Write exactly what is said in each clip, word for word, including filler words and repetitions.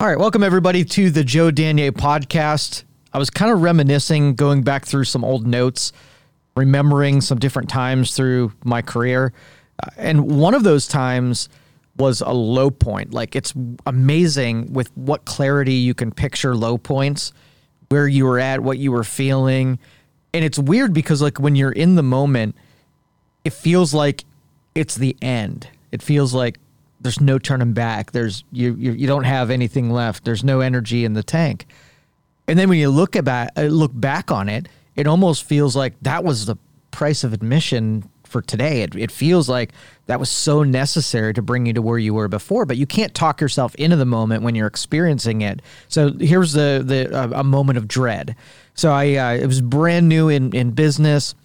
All right, welcome everybody to the Joe Danier podcast. I was kind of reminiscing, going back through some old notes, remembering some different times through my career. And one of those times was a low point. Like, it's amazing with what clarity you can picture low points, where you were at, what you were feeling. And it's weird because, like, when you're in the moment, it feels like it's the end. It feels like there's no turning back. There's you, you, you don't have anything left. There's no energy in the tank. And then when you look about, look back on it, it almost feels like that was the price of admission for today. It, it feels like that was so necessary to bring you to where you were before, but you can't talk yourself into the moment when you're experiencing it. So here's the, the uh, a moment of dread. So I, uh, it was brand new in, in business.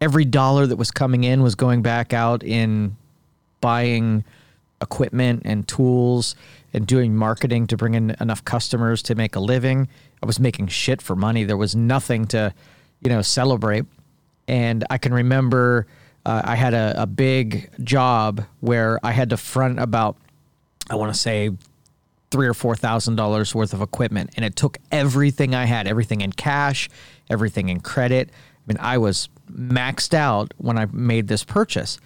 Every dollar that was coming in was going back out in buying equipment and tools and doing marketing to bring in enough customers to make a living. I was making shit for money. There was nothing to, you know, celebrate. And I can remember uh, I had a, a big job where I had to front about, I want to say, three or four thousand dollars worth of equipment. And it took everything I had, everything in cash, everything in credit. I mean, I was maxed out when I made this purchase.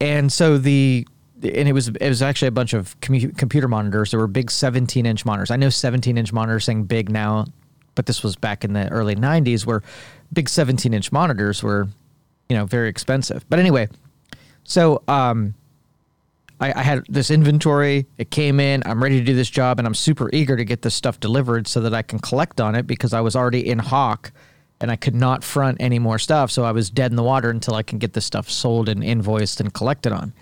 And so the And it was it was actually a bunch of com- computer monitors. There were big seventeen-inch monitors. I know seventeen-inch monitors saying big now, but this was back in the early nineties where big seventeen-inch monitors were, you know, very expensive. But anyway, so um, I, I had this inventory. It came in. I'm ready to do this job, and I'm super eager to get this stuff delivered so that I can collect on it because I was already in hock, and I could not front any more stuff. So I was dead in the water until I can get this stuff sold and invoiced and collected on.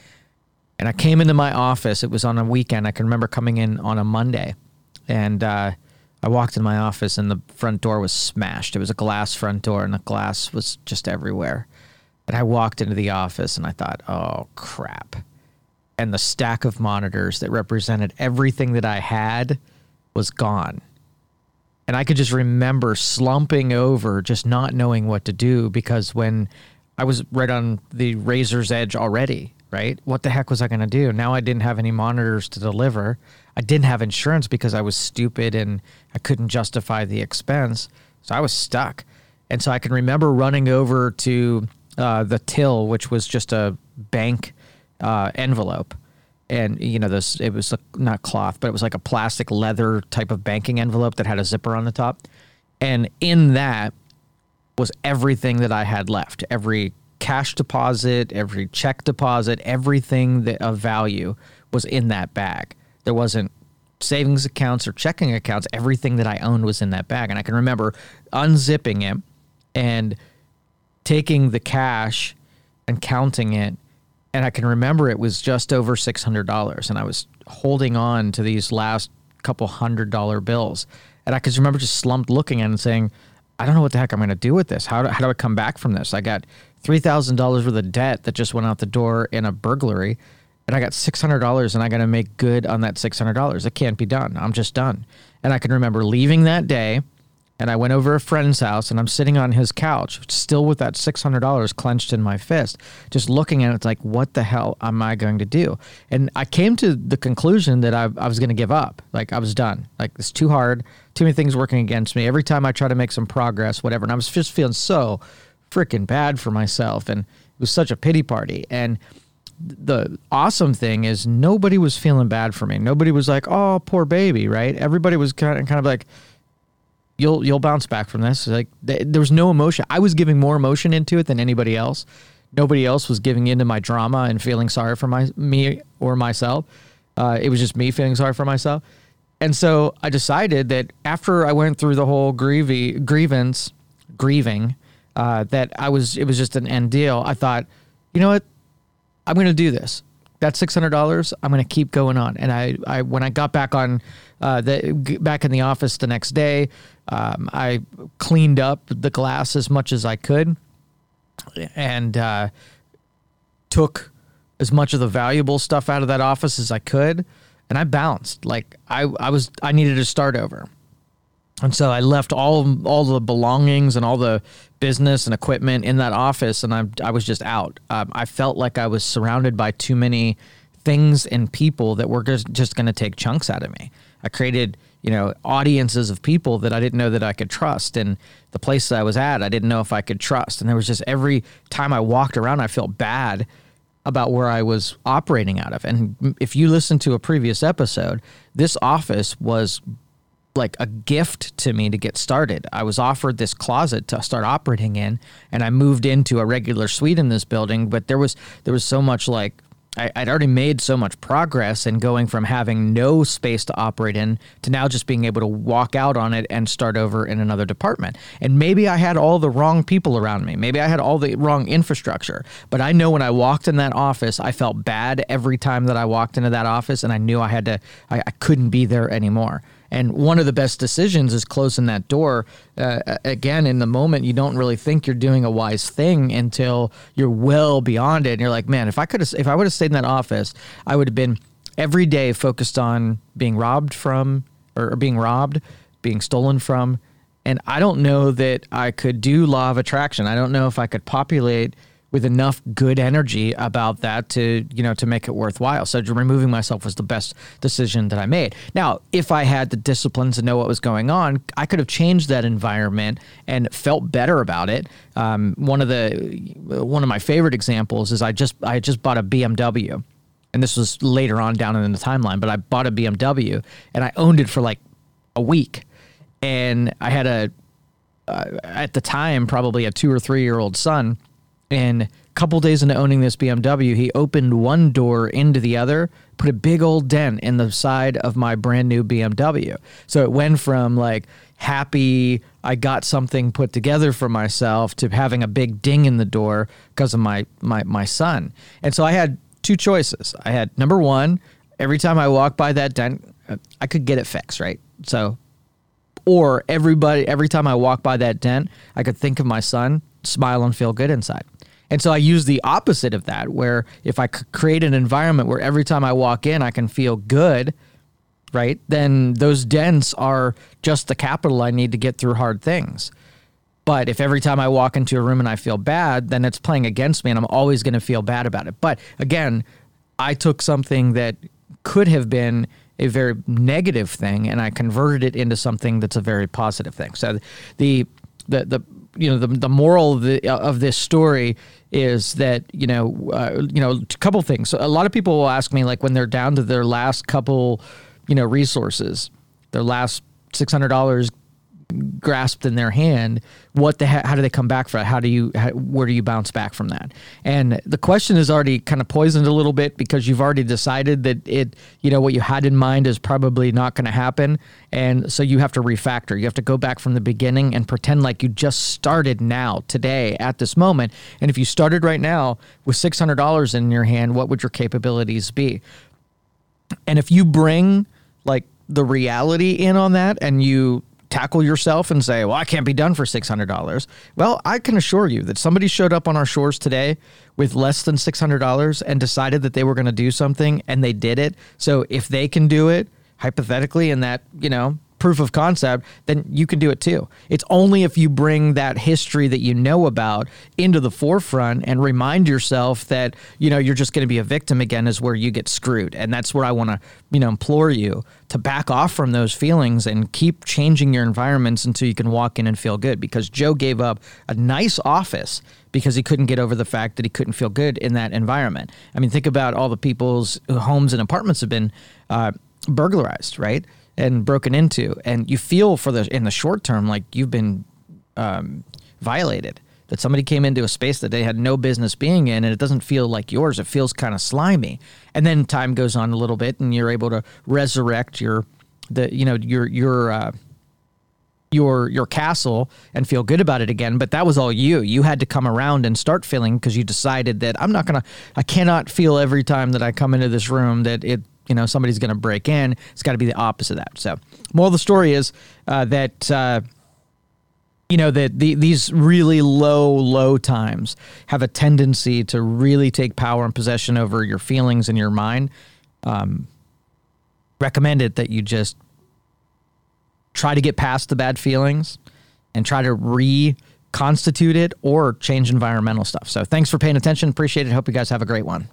And I came into my office. It was on a weekend. I can remember coming in on a Monday. And uh, I walked in my office, and the front door was smashed. It was a glass front door, and the glass was just everywhere. And I walked into the office, and I thought, oh, crap. And the stack of monitors that represented everything that I had was gone. And I could just remember slumping over, just not knowing what to do, because when I was right on the razor's edge already, right? What the heck was I going to do? Now I didn't have any monitors to deliver. I didn't have insurance because I was stupid and I couldn't justify the expense. So I was stuck. And so I can remember running over to uh, the till, which was just a bank uh, envelope. And, you know, this it was not cloth, but it was like a plastic leather type of banking envelope that had a zipper on the top. And in that was everything that I had left, every cash deposit, every check deposit, everything that of value was in that bag. There wasn't savings accounts or checking accounts. Everything that I owned was in that bag. And I can remember unzipping it and taking the cash and counting it. And I can remember it was just over six hundred dollars. And I was holding on to these last couple hundred dollar bills. And I can remember just slumped looking at it and saying, I don't know what the heck I'm going to do with this. How do, how do I come back from this? I got three thousand dollars worth of debt that just went out the door in a burglary, and I got six hundred dollars, and I got to make good on that six hundred dollars. It can't be done. I'm just done. And I can remember leaving that day, and I went over a friend's house, and I'm sitting on his couch, still with that six hundred dollars clenched in my fist, just looking at it like, what the hell am I going to do? And I came to the conclusion that I, I was going to give up. Like, I was done. Like, it's too hard. Too many things working against me. Every time I try to make some progress, whatever. And I was just feeling so freaking bad for myself, and it was such a pity party. And the awesome thing is nobody was feeling bad for me. Nobody was like, oh, poor baby, right? Everybody was kind of, kind of like, you'll you'll bounce back from this. Like, there was no emotion. I was giving more emotion into it than anybody else. Nobody else was giving into my drama and feeling sorry for my me or myself. Uh, it was just me feeling sorry for myself. And so I decided that after I went through the whole grievy, grievance, grieving, Uh, that I was, it was just an end deal. I thought, you know what? I'm going to do this. That's six hundred dollars. I'm going to keep going on. And I, I, when I got back on, uh, the, back in the office the next day, um, I cleaned up the glass as much as I could and, uh, took as much of the valuable stuff out of that office as I could. And I bounced. Like I, I was, I needed to start over. And so I left all all the belongings and all the business and equipment in that office, and I I was just out. Um, I felt like I was surrounded by too many things and people that were just, just going to take chunks out of me. I created, you know, audiences of people that I didn't know that I could trust. And the places I was at, I didn't know if I could trust. And there was just every time I walked around, I felt bad about where I was operating out of. And if you listen to a previous episode, this office was like a gift to me to get started. I was offered this closet to start operating in, and I moved into a regular suite in this building. But there was there was so much like, I, I'd already made so much progress in going from having no space to operate in to now just being able to walk out on it and start over in another department. And maybe I had all the wrong people around me. Maybe I had all the wrong infrastructure. But I know when I walked in that office, I felt bad every time that I walked into that office, and I knew I had to, I, I couldn't be there anymore. And one of the best decisions is closing that door. Uh, again, in the moment, you don't really think you're doing a wise thing until you're well beyond it. And you're like, man, if I could have, if I would have stayed in that office, I would have been every day focused on being robbed from, or being robbed, being stolen from. And I don't know that I could do law of attraction. I don't know if I could populate with enough good energy about that to, you know, to make it worthwhile. So removing myself was the best decision that I made. Now, if I had the discipline to know what was going on, I could have changed that environment and felt better about it. Um, one of the one of my favorite examples is I just I just bought a B M W, and this was later on down in the timeline. But I bought a B M W and I owned it for like a week, and I had a uh, at the time probably a two or three year old son. And a couple days into owning this B M W, he opened one door into the other, put a big old dent in the side of my brand new B M W. So it went from like happy, I got something put together for myself, to having a big ding in the door because of my, my, my son. And so I had two choices. I had number one, every time I walked by that dent, I could get it fixed, right? So, or everybody, every time I walked by that dent, I could think of my son, smile and feel good inside. And so I use the opposite of that, where if I create an environment where every time I walk in, I can feel good, right? Then those dents are just the capital I need to get through hard things. But if every time I walk into a room and I feel bad, then it's playing against me, and I'm always going to feel bad about it. But again, I took something that could have been a very negative thing, and I converted it into something that's a very positive thing. So the, the, the, you know, the the moral of, the, of this story is that, you know, uh, you know, a couple things. So a lot of people will ask me, like, when they're down to their last couple, you know, resources, their last six hundred dollars grasped in their hand, what the heck, how do they come back from it? How do you, how, where do you bounce back from that? And the question is already kind of poisoned a little bit, because you've already decided that it, you know, what you had in mind is probably not going to happen. And so you have to refactor. You have to go back from the beginning and pretend like you just started now, today, at this moment. And if you started right now with six hundred dollars in your hand, what would your capabilities be? And if you bring like the reality in on that, and you tackle yourself and say, well, I can't be done for six hundred dollars. Well, I can assure you that somebody showed up on our shores today with less than six hundred dollars and decided that they were going to do something, and they did it. So if they can do it, hypothetically, in that, you know, proof of concept, then you can do it too. It's only if you bring that history that you know about into the forefront and remind yourself that, you know, you're just going to be a victim again is where you get screwed. And that's where I want to, you know, implore you to back off from those feelings and keep changing your environments until you can walk in and feel good. Because Joe gave up a nice office because he couldn't get over the fact that he couldn't feel good in that environment. I mean, think about all the people's homes and apartments have been uh, burglarized, right? And broken into, and you feel for the in the short term like you've been um, violated, that somebody came into a space that they had no business being in, and it doesn't feel like yours. It feels kind of slimy. And then time goes on a little bit, and you're able to resurrect your the you know your your uh, your your castle and feel good about it again. But that was all you. You had to come around and start feeling, because you decided that I'm not gonna, I cannot feel every time that I come into this room that it. You know, somebody's going to break in. It's got to be the opposite of that. So, moral of the story is uh, that, uh, you know, that the, these really low, low times have a tendency to really take power and possession over your feelings and your mind. Um, recommend it that you just try to get past the bad feelings and try to reconstitute it or change environmental stuff. So, thanks for paying attention. Appreciate it. Hope you guys have a great one.